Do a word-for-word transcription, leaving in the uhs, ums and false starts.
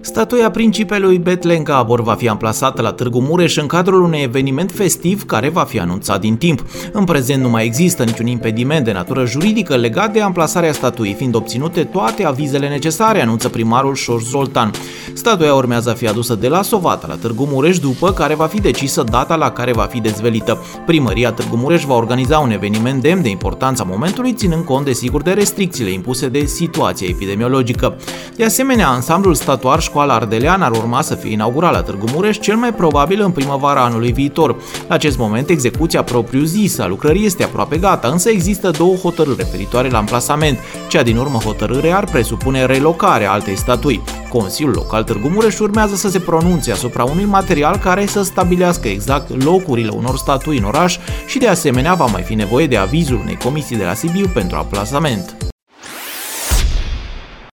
Statuia principelui Bethlen Gabor va fi amplasată la Târgu Mureș în cadrul unui eveniment festiv care va fi anunțat din timp. În prezent nu mai există niciun impediment de natură juridică legat de amplasarea statuii, fiind obținute toate avizele necesare, anunță primarul Șor Zoltan. Statuia urmează a fi adusă de la Sovata la Târgu Mureș, după care va fi decisă data la care va fi dezvelită. Primăria Târgu Mureș va organiza un eveniment demn de importanța momentului, ținând cont desigur de restricțiile impuse de situația epidemiologică. De asemenea, ansamblul statuar Școala Ardeleană ar urma să fie inaugurat la Târgu Mureș, cel mai probabil în primăvara anului viitor. La acest moment, execuția propriu-zisă a lucrării este aproape gata, însă există două hotărâri referitoare la amplasament. Cea din urmă hotărâre ar presupune relocarea altei statui. Consiliul Local Târgu Mureș urmează să se pronunțe asupra unui material care să stabilească exact locurile unor statui în oraș și de asemenea va mai fi nevoie de avizul unei comisii de la Sibiu pentru amplasament.